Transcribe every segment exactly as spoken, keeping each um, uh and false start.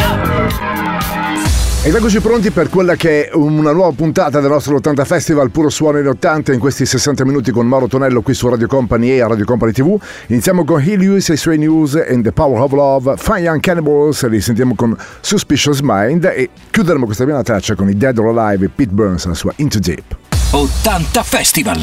go! Ed eccoci pronti per quella che è una nuova puntata del nostro ottanta Festival, puro suono in ottanta, in questi sessanta minuti con Mauro Tonello qui su Radio Company e a Radio Company ti vu. Iniziamo con Huey Lewis e Swing Out Sister and the Power of Love, Fine Young Cannibals, li sentiamo con Suspicious Mind e chiuderemo questa prima traccia con i Dead or Alive e Pete Burns, la sua Into Deep. ottanta Festival.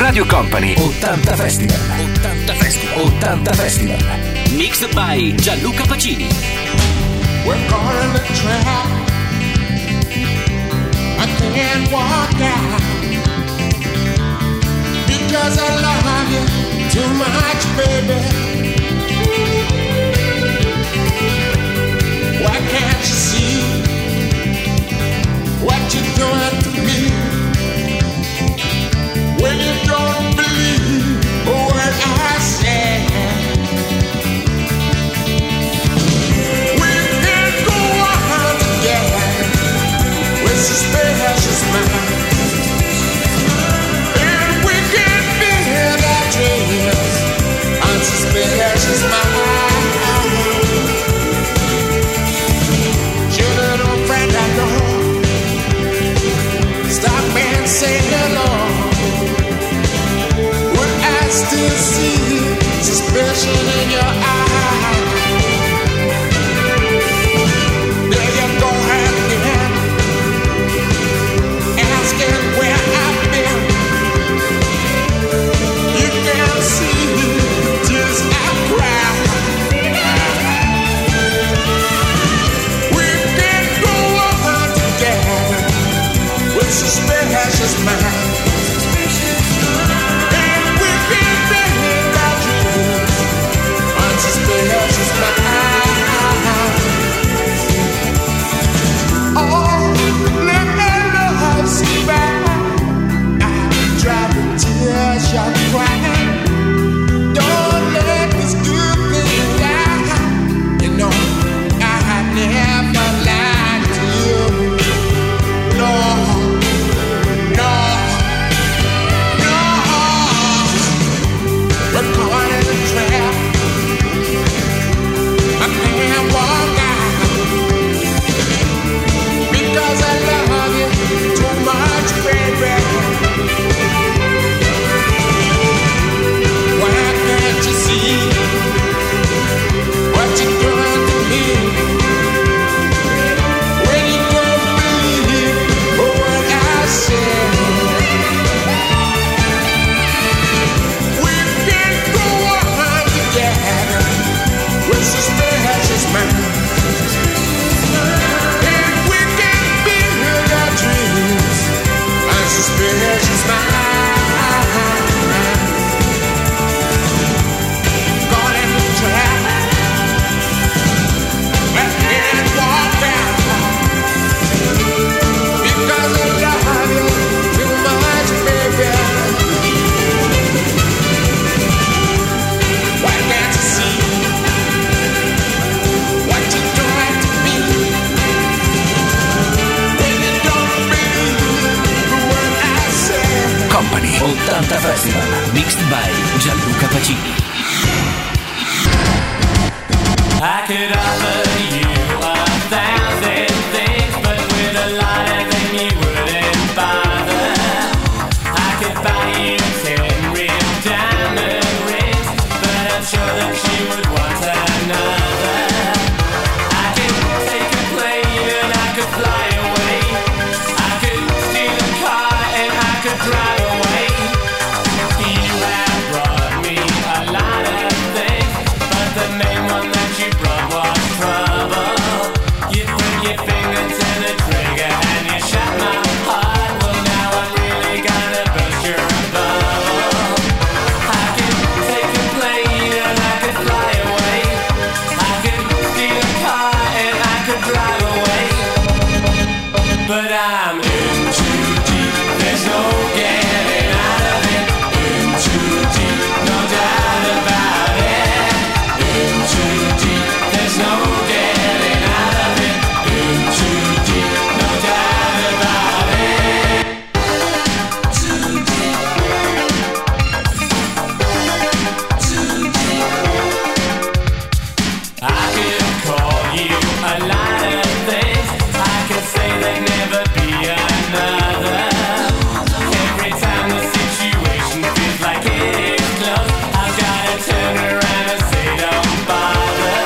Radio Company ottanta Festival. ottanta Festival. ottanta Festival. Mixed by Gianluca Pacini. We're caught in the trap. I can't walk out. Because I love you too much, baby. Why can't you see what you're doing to me? When you don't believe a word I said. We can go on together with suspicious minds, and we can build our dreams unsuspicious. Pacini. I could offer you a thousand things, but with a lot of them you wouldn't bother. I could buy you ten real diamond rings, but I'm sure that she would want another. I could take a plane and I could fly away. I could steal a car and I could drive away. You have brought me a lot of things, but the main one that you brought was trouble. You put your finger to the trigger and you shot my heart. Well, now I'm really gonna burst your bubble. I could take a plane and I could fly away. I could steal a car and I could drive away. But I'm in too deep, there's no getting out of it. In too deep, no doubt about it. In too deep, there's no getting out of it. In too deep, no doubt about it. I could call you a lot of things. I could say there'd never be another. Every time the situation feels like it is close, I've gotta turn around and say don't bother.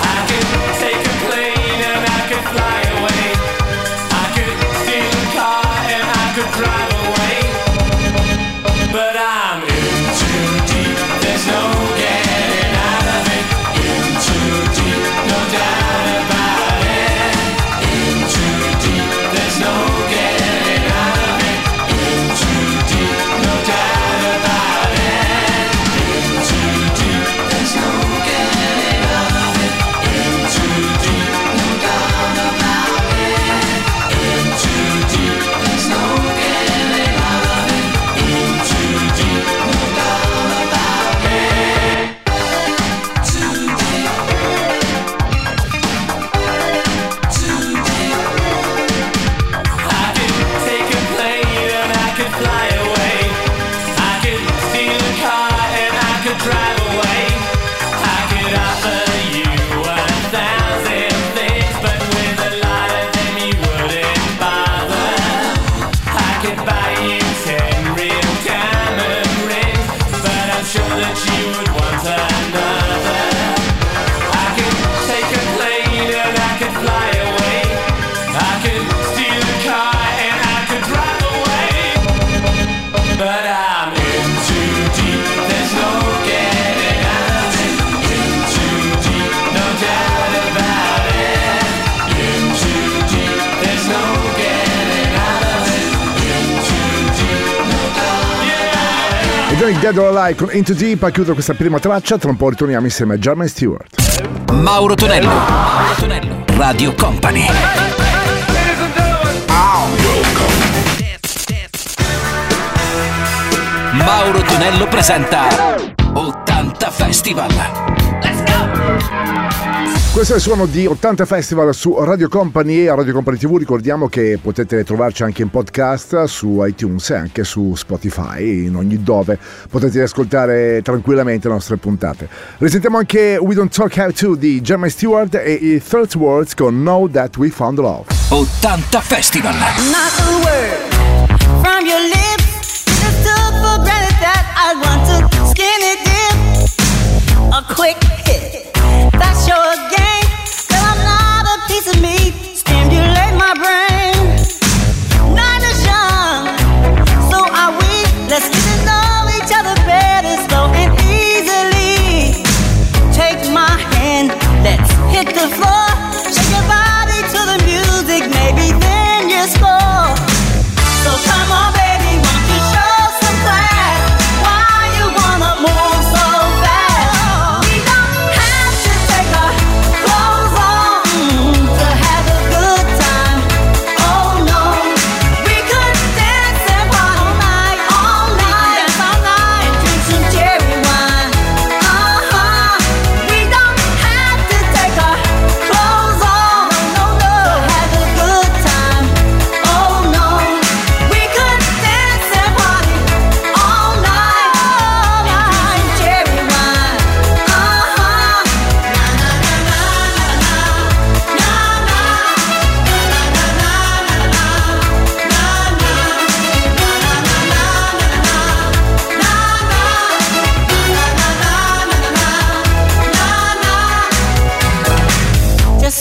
I could take a plane and I could fly away. I could steal a car and I could drive away. But I'm in too deep, there's no getting out of it. In too deep, no doubt about it. In too deep, there's no getting out of it. In too deep, no doubt about it. In too deep, there's no getting out of it. In too deep, no doubt about it. In too deep, there's no getting out of it. In too deep, no doubt about it. Too deep, too deep. I could take a plane and I could fly away. I could steal a car and I could drive away. I could offer you a thousand things, but with a lot of them you wouldn't bother. I could buy you ten real diamond rings, but I'm sure that you would want another. I could take a plane and I could fly away. I could steal a car and I could drive away. But I'm in too deep, there's no getting out of it. In too deep, no doubt about it. In too deep, there's no getting out of it. In too deep, no doubt about it. E noi Dead or Alive con Into Deep a chiudere questa prima traccia. Tra un po' ritorniamo insieme a Jermaine Stewart. Mauro Tonello. Mauro Tonello. Radio Company. Mauro Tonello presenta ottanta Festival. Let's go! Questo è il suono di ottanta Festival su Radio Company e a Radio Company tivù. Ricordiamo che potete trovarci anche in podcast su iTunes e anche su Spotify, in ogni dove potete ascoltare tranquillamente le nostre puntate. Risentiamo anche We Don't Talk How To di Jeremy Stewart e i Third Words con Know That We Found Love. ottanta Festival. Not a word from your lips. Just took for granted that I want to skin it dip. A quick hit, that's your game. Girl, I'm not a piece of meat. Stimulate my brain. Night is young, so are we. Let's get to know each other better, slow and easily. Take my hand, let's hit the floor. Shake your body to the music, maybe then you score. So come on, baby.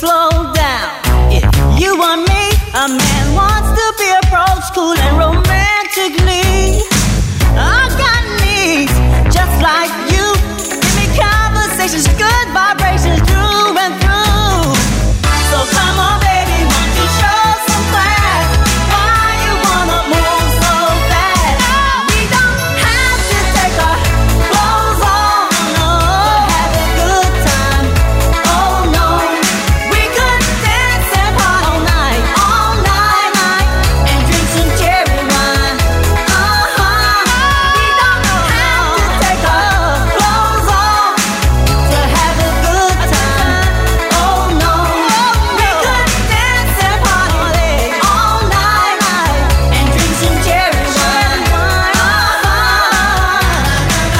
slow down. If you want me, a man wants to be approached cool and romantically. I got needs just like you. Give me conversations, good vibrations through and through. So come on, baby, won't you show some class? Why you wanna move so fast? We don't have to take our clothes on, no. We're having a good time, oh no. We could dance and party all night, all night, night, and drink some cherry wine, uh-huh. We don't have to take our clothes on to have a good time, oh no. We could dance and party all night, night, and drink some cherry wine, uh-huh. So come on, baby, won't you show some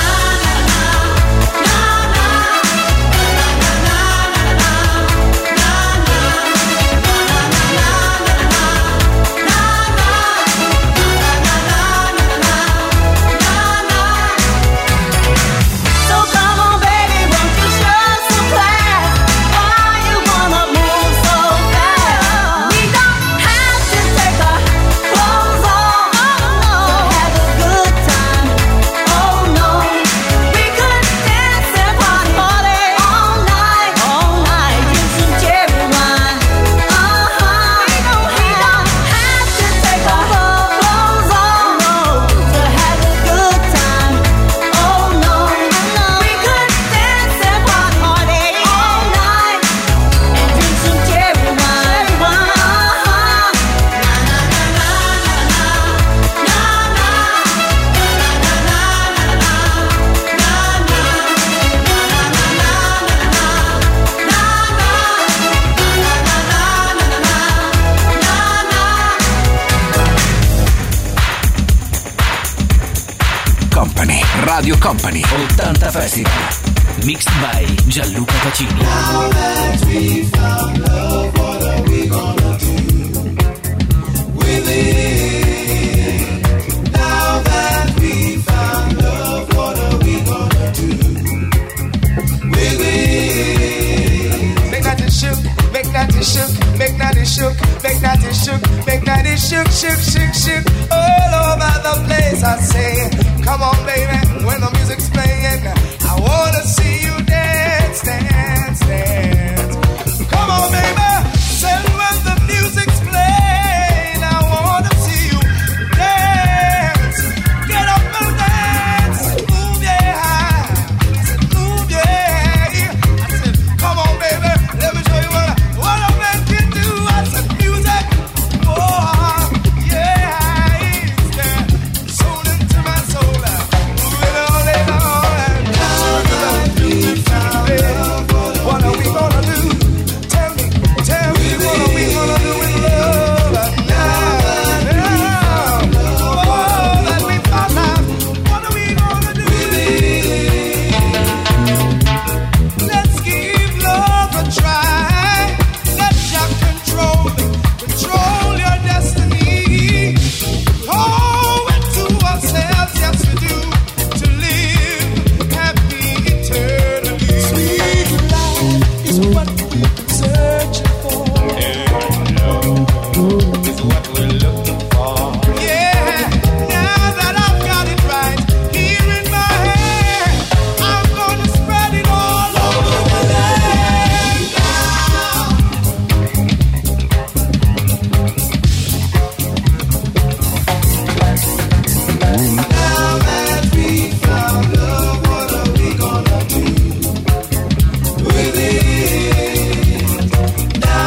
class? Why you wanna move so fast? We don't have to take our clothes off to have a good time. Oh no, we could dance and party all night, all night, drink some cherry wine. Uh huh. We don't, we don't have to take our clothes off to have a good time. Oh no, we could dance and party all night and drink some cherry wine. Uh-huh. Company, Radio Company, ottanta Festival. Mixed by Gianluca Pacini. Now that we found love, what are we gonna do with it? Now that we found love, what are we gonna do with it? Make that it shook, make that it shook, make that it shook, make that it shook, make that it shook, shook, shook, shook, all over the place. I say, come on, baby, when the music's playing, I wanna see you dance, dance, dance. Come on, baby, say when the music's playing, I wanna see you dance. Get up and dance, move your hands, I said move your hands. I said, come on, baby, let me show you what a, what a man can do. I said music, oh yeah, it's there, sold into my soul. Move it all day long. What are we gonna do? Tell me, tell me, what are we gonna do with love? Now, now, oh, that we found love, what are we gonna do with it? Let's give love a try. Let your control me, control your destiny. Owe it to ourselves, yes we do, to live happy eternally. Sweet life is what we've been searching for. Yeah, now that I've got it right here in my hand, I'm gonna spread it all over the land. Now that we found love, what are we gonna do with it? Now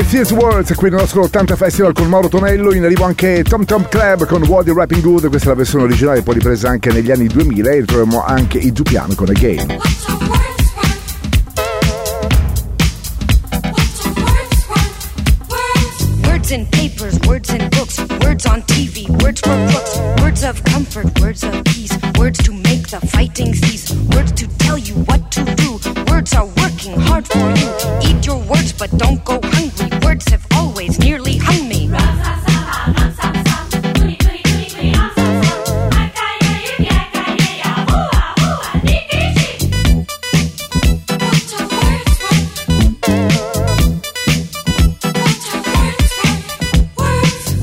His Words qui nel nostro Ottanta Festival con Mauro Tonello. In arrivo anche Tom Tom Club con What You're Rapping Good, questa è la versione originale, poi ripresa anche negli anni duemila, e troviamo anche i Zuppiani con Again. Words in papers, words in books, words on T V, words for books, words of comfort, words of peace, words to make the fighting cease, words to tell you what to do, words are working hard for you, eat your words but don't go hungry, words have always nearly hung me.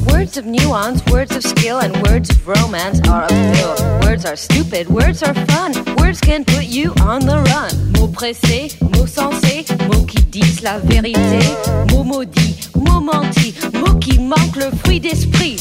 Words of nuance, words of skill, and words of romance are appeal. Words are stupid, words are fun, words can put you on the run. Mots pressés, mots sensés, mots qui disent la vérité, mots maudits, mots mentis, mots qui manquent le fruit d'esprit.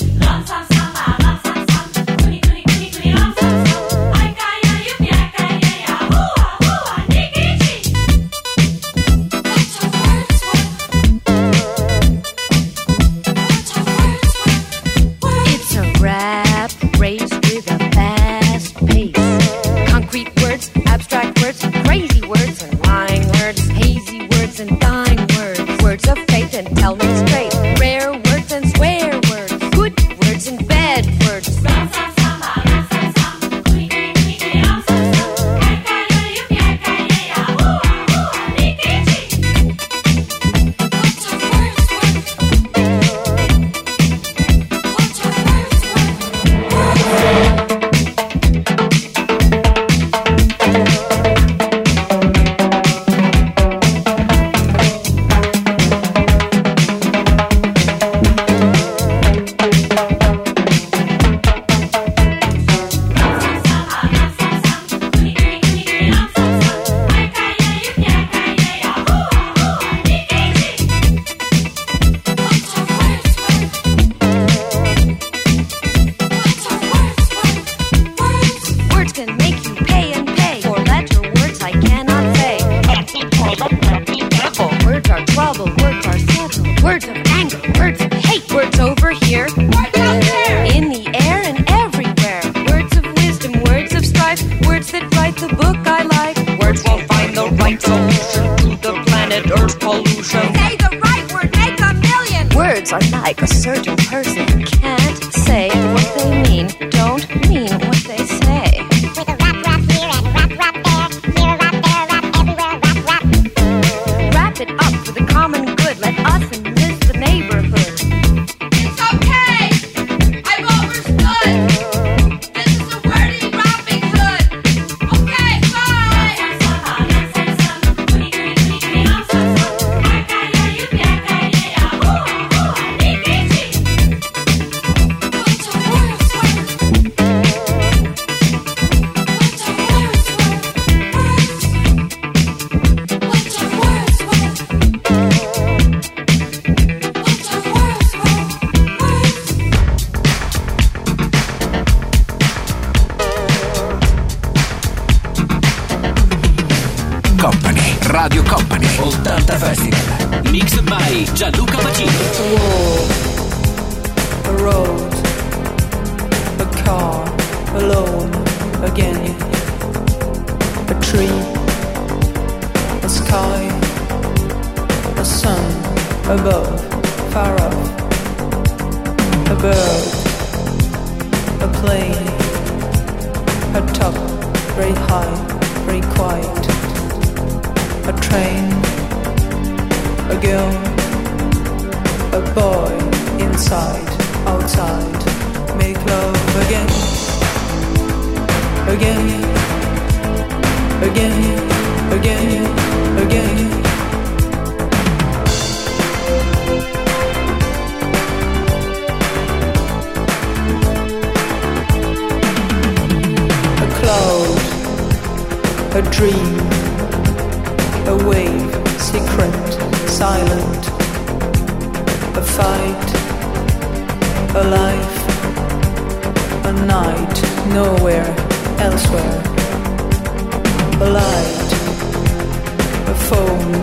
A phone,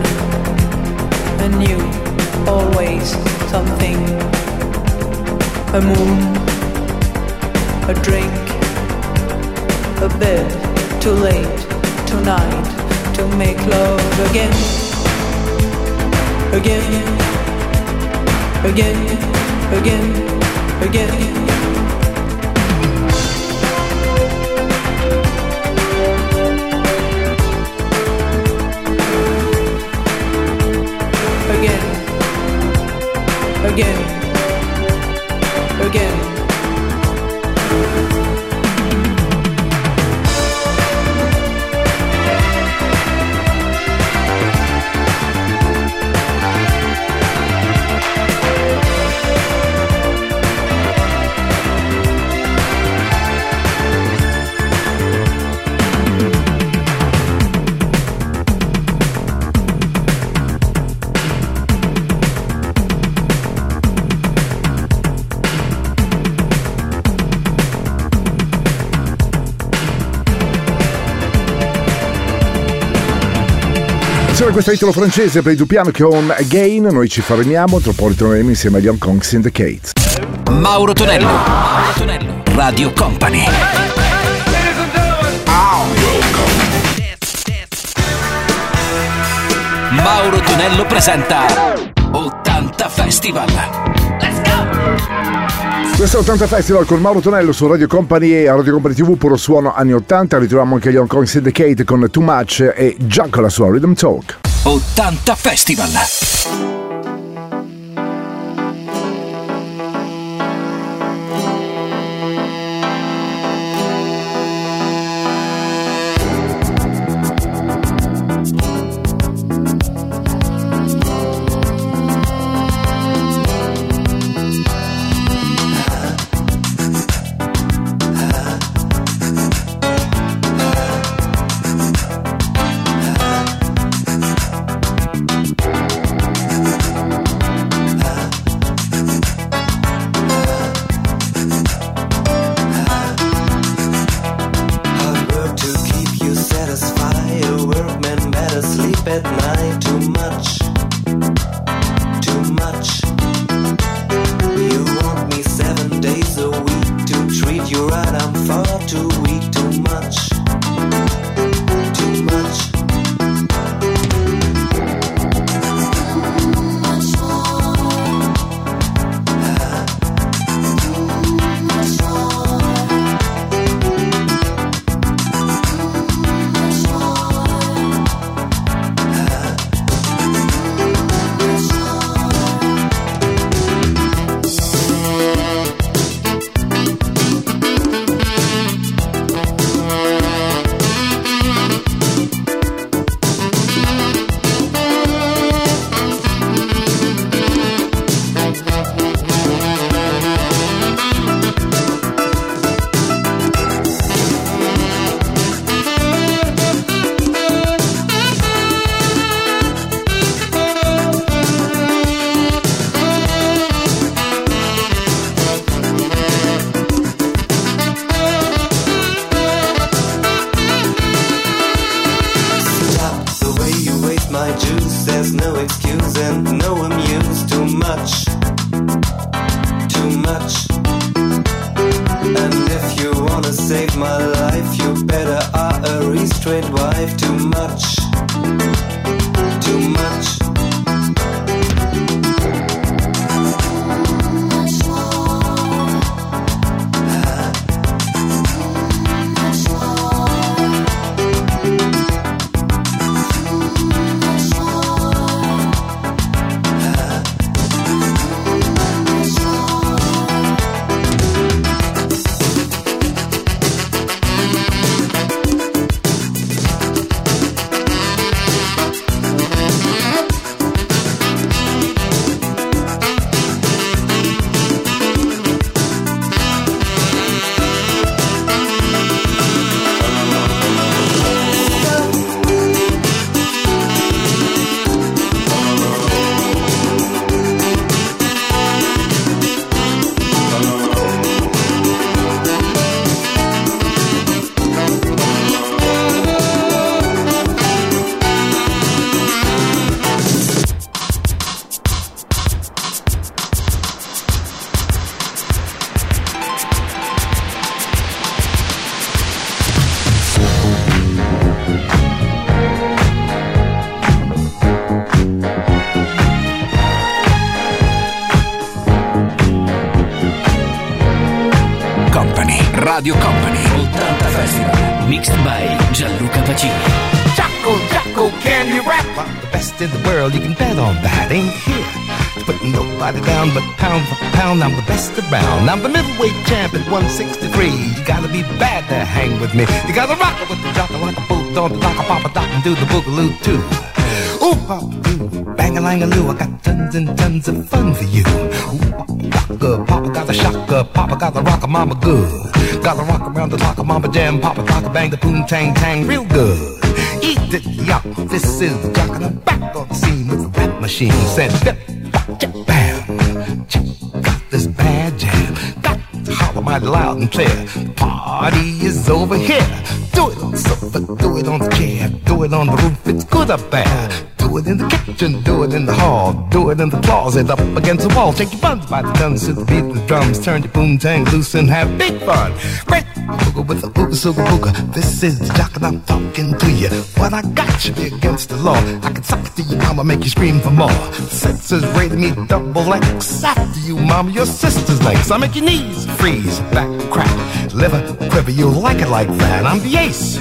a new, all always something. A moon, a drink, a bed, too late tonight to make love again. Again, again, again, again. Again, again. Questo titolo francese per i Zuppiani con Again, noi ci fermiamo, tra poco ritorneremo insieme agli Hong Kong Syndicate. Mauro Tonello, Mauro Tonello, Radio Company. Mauro Tonello presenta Ottanta Festival. Let's go! Questo è Ottanta Festival con Mauro Tonello su Radio Company e a Radio Company T V, puro suono anni ottanta. Ritroviamo anche gli Hong Kong Syndicate con Too Much e Gianluca con la sua Rhythm Talk. Ottanta Festival. Radio Company. Ottanta Festival. Mixed by Gianluca Pacini. Jocko, Jocko, can you rap? I'm the best in the world, you can bet on that. Ain't here to put nobody down, but pound for pound, I'm the best around. I'm the middleweight champ at one sixty-three. You gotta be bad to hang with me. You gotta rock it with the jocko, like a boot on the dock, pop a dock, and do the boogaloo too. Ooh, pop, ooh, bang-a-lang-a-loo, I got tons and tons of fun for you. Ooh, pop, papa got the shocker, papa got the rocker, mama good. Gotta rock around the locker, mama jam, papa cocker, bang the boom-tang-tang real good. Eat it, y'all, this is the jock, and I'm back on the scene with the rap machine. Said, bip, bop, bam, got this bad jam. Got to holler mighty loud and clear, the party is over here. Do it on the sofa, do it on the chair, do it on the roof, it's good up there. Do it in the kitchen, do it in the hall, do it in the closet, up against the wall. Take your buns by the guns to the beat of the drums, turn your boom-tang loose and have big fun. Great booga with a booga-suga-booga, this is the jock and I'm talking to you. What I got should be against the law, I can suck it to you, mama, make you scream for more. Sisters rated me double X, after you, mama, your sister's legs. I make your knees freeze, back crack, liver quiver, you like it like that. I'm the ace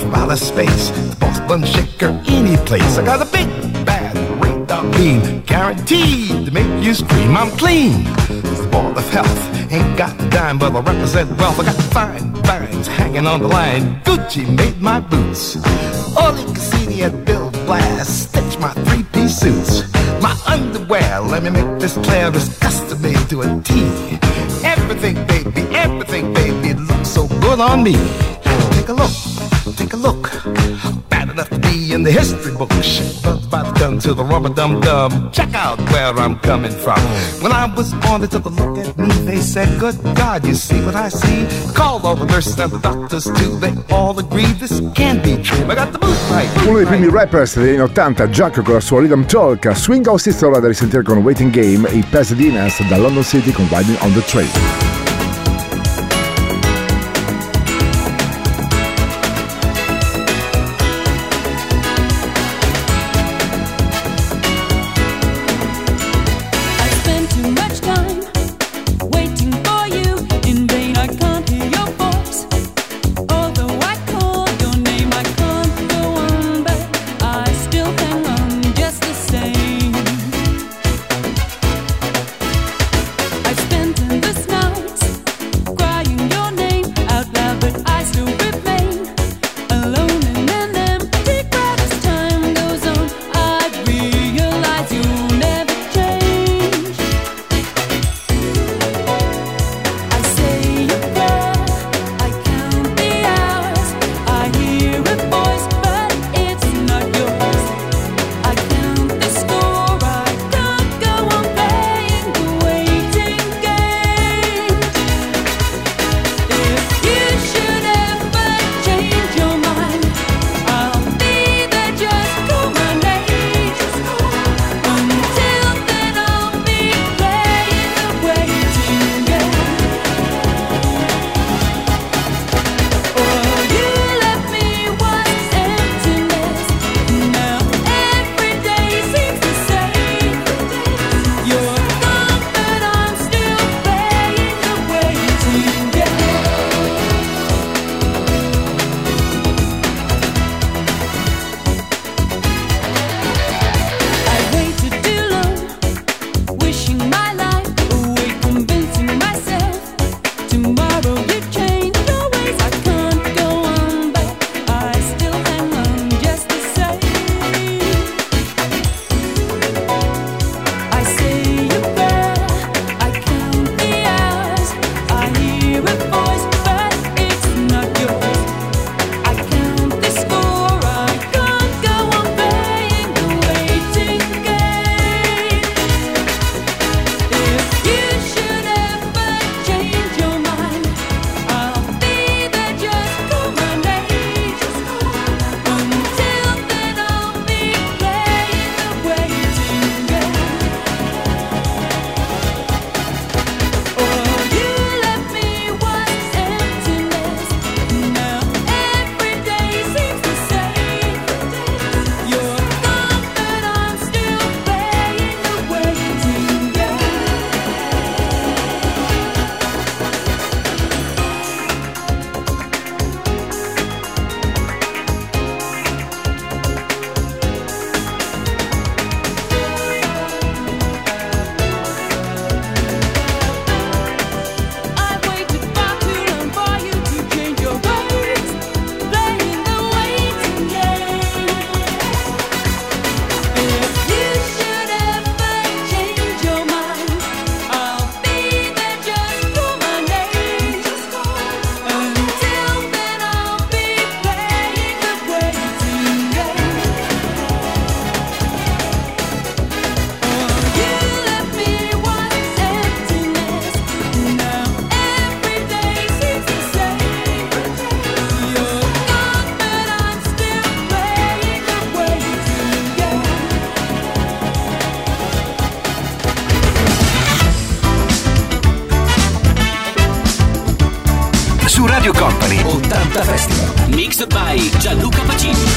from outer space, the boss bun shaker any place. I got a big bad radar beam, guaranteed to make you scream. I'm clean, it's the ball of health, ain't got the dime, but I represent wealth. I got fine vines hanging on the line, Gucci made my boots, Oli Cassini and Bill Blast stitched my three-piece suits, my underwear, let me make this clear, is custom made to a T. Everything, baby, everything, baby, it looks so good on me. Take a look, take a look, enough to be in the history book. Shit bugs by the gun to the rubber dum dum. Check out where I'm coming from. When I was born, they took a look at me. They said, good God, you see what I see? Call all the nurses and the doctors too. They all agree this can be true. I got the boot right. Uno dei primi rappers degli anni ottanta, Jocko con la sua Rhythm Talk. Swing Out Sister da risentire con Waiting Game e i Pasadena da London City con Riding on the Train. Spending this night su Radio Company. Ottanta Festival. Mixed by Gianluca Pacini.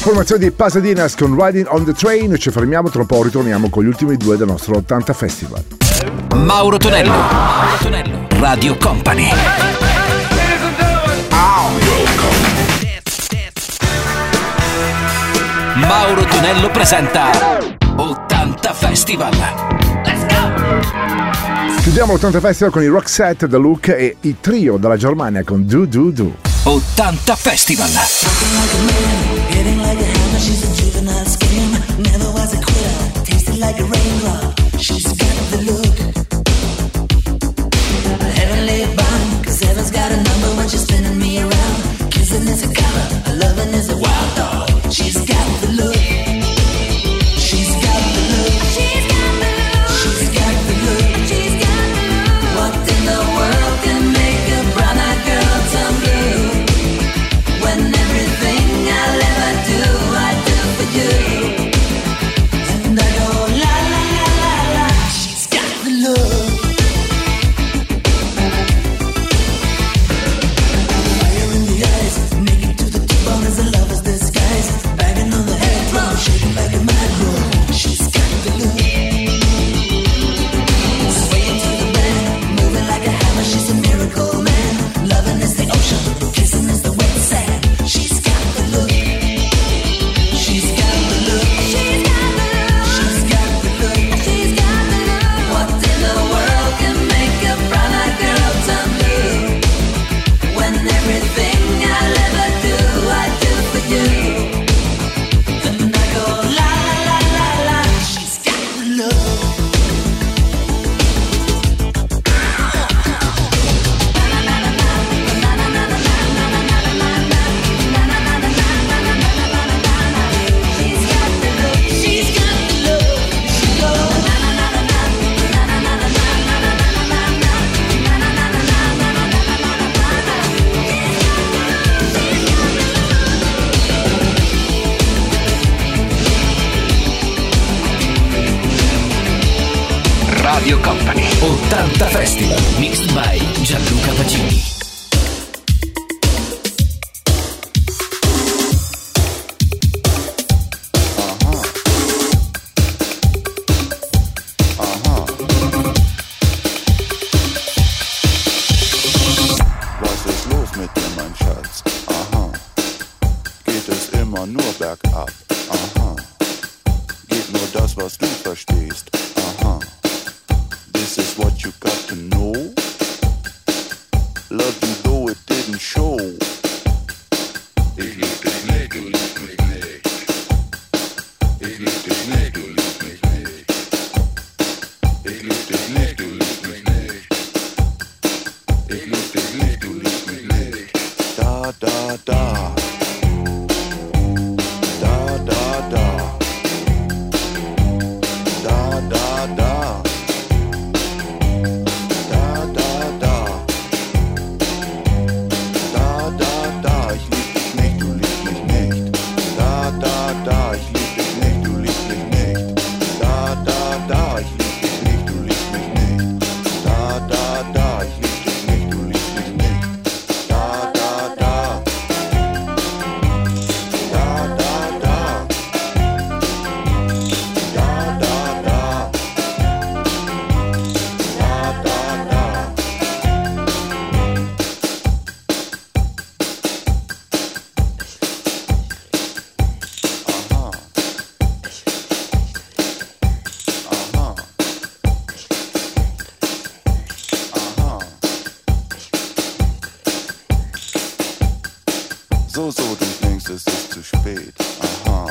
Formazione di Pasadena con Riding on the Train. Ci fermiamo, tra un po' ritorniamo con gli ultimi due del nostro ottanta Festival. Mauro Tonello, Mauro Tonello, Radio Company. Mauro Tonello presenta ottanta Festival. Let's go! Chiudiamo l'ottanta Festival con i Rock Set da Luke e i Trio dalla Germania con Do Do Do. ottanta Festival. Hitting like a hammer, she's a juvenile scam. Never was a quitter, tasted like a raindrop. She's got the look, a heavenly bomb, cause heaven's got a number when she's spinning me around. Kissing is a color, her loving is a wild dog. She's got the look, she's got the look, she's got the look, she's got the look, she's got the look. What in the world can make a brown-eyed girl turn blue? When everything I love do I do for you? And I go la la la la la. She's got the look. Fire in the eyes, naked to the t-bone as a lover's disguise. Banging on the head. Radio Company. Ottanta Festival. Mixed by Gianluca Pacini. So, so, du denkst, es ist zu spät, aha,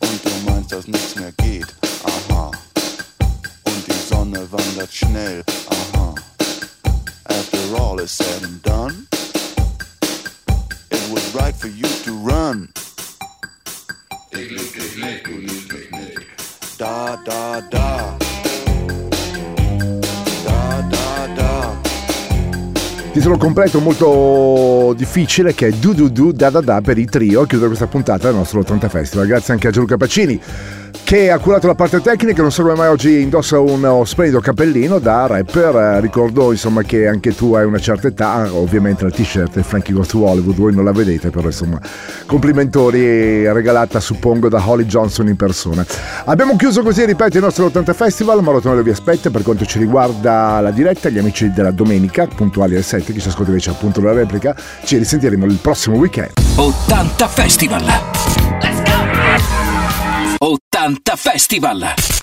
und du meinst, dass nichts mehr geht, aha, und die Sonne wandert schnell, aha, after all is said and done, it was right for you to run, ich lieb dich nicht, du liebst mich nicht, da, da, da, da, da, da. Titolo completo molto difficile che è Do Do Do Da Da Da per i Trio. Chiudo questa puntata del nostro ottanta Festival. Grazie anche a Gianluca Pacini che ha curato la parte tecnica. Non so come mai oggi indossa uno splendido cappellino da rapper. Ricordo insomma che anche tu hai una certa età. Ovviamente la t-shirt è Frankie Goes to Hollywood, voi non la vedete, però insomma complimentori, regalata suppongo da Holly Johnson in persona. Abbiamo chiuso così, ripeto, il nostro ottanta Festival. Mauro Tonello vi aspetta per quanto ci riguarda la diretta, gli amici della domenica puntuali alle sette, chi ci ascolta invece appunto la replica. Ci risentiremo il prossimo weekend. ottanta Festival. Let's go! ottanta Festival!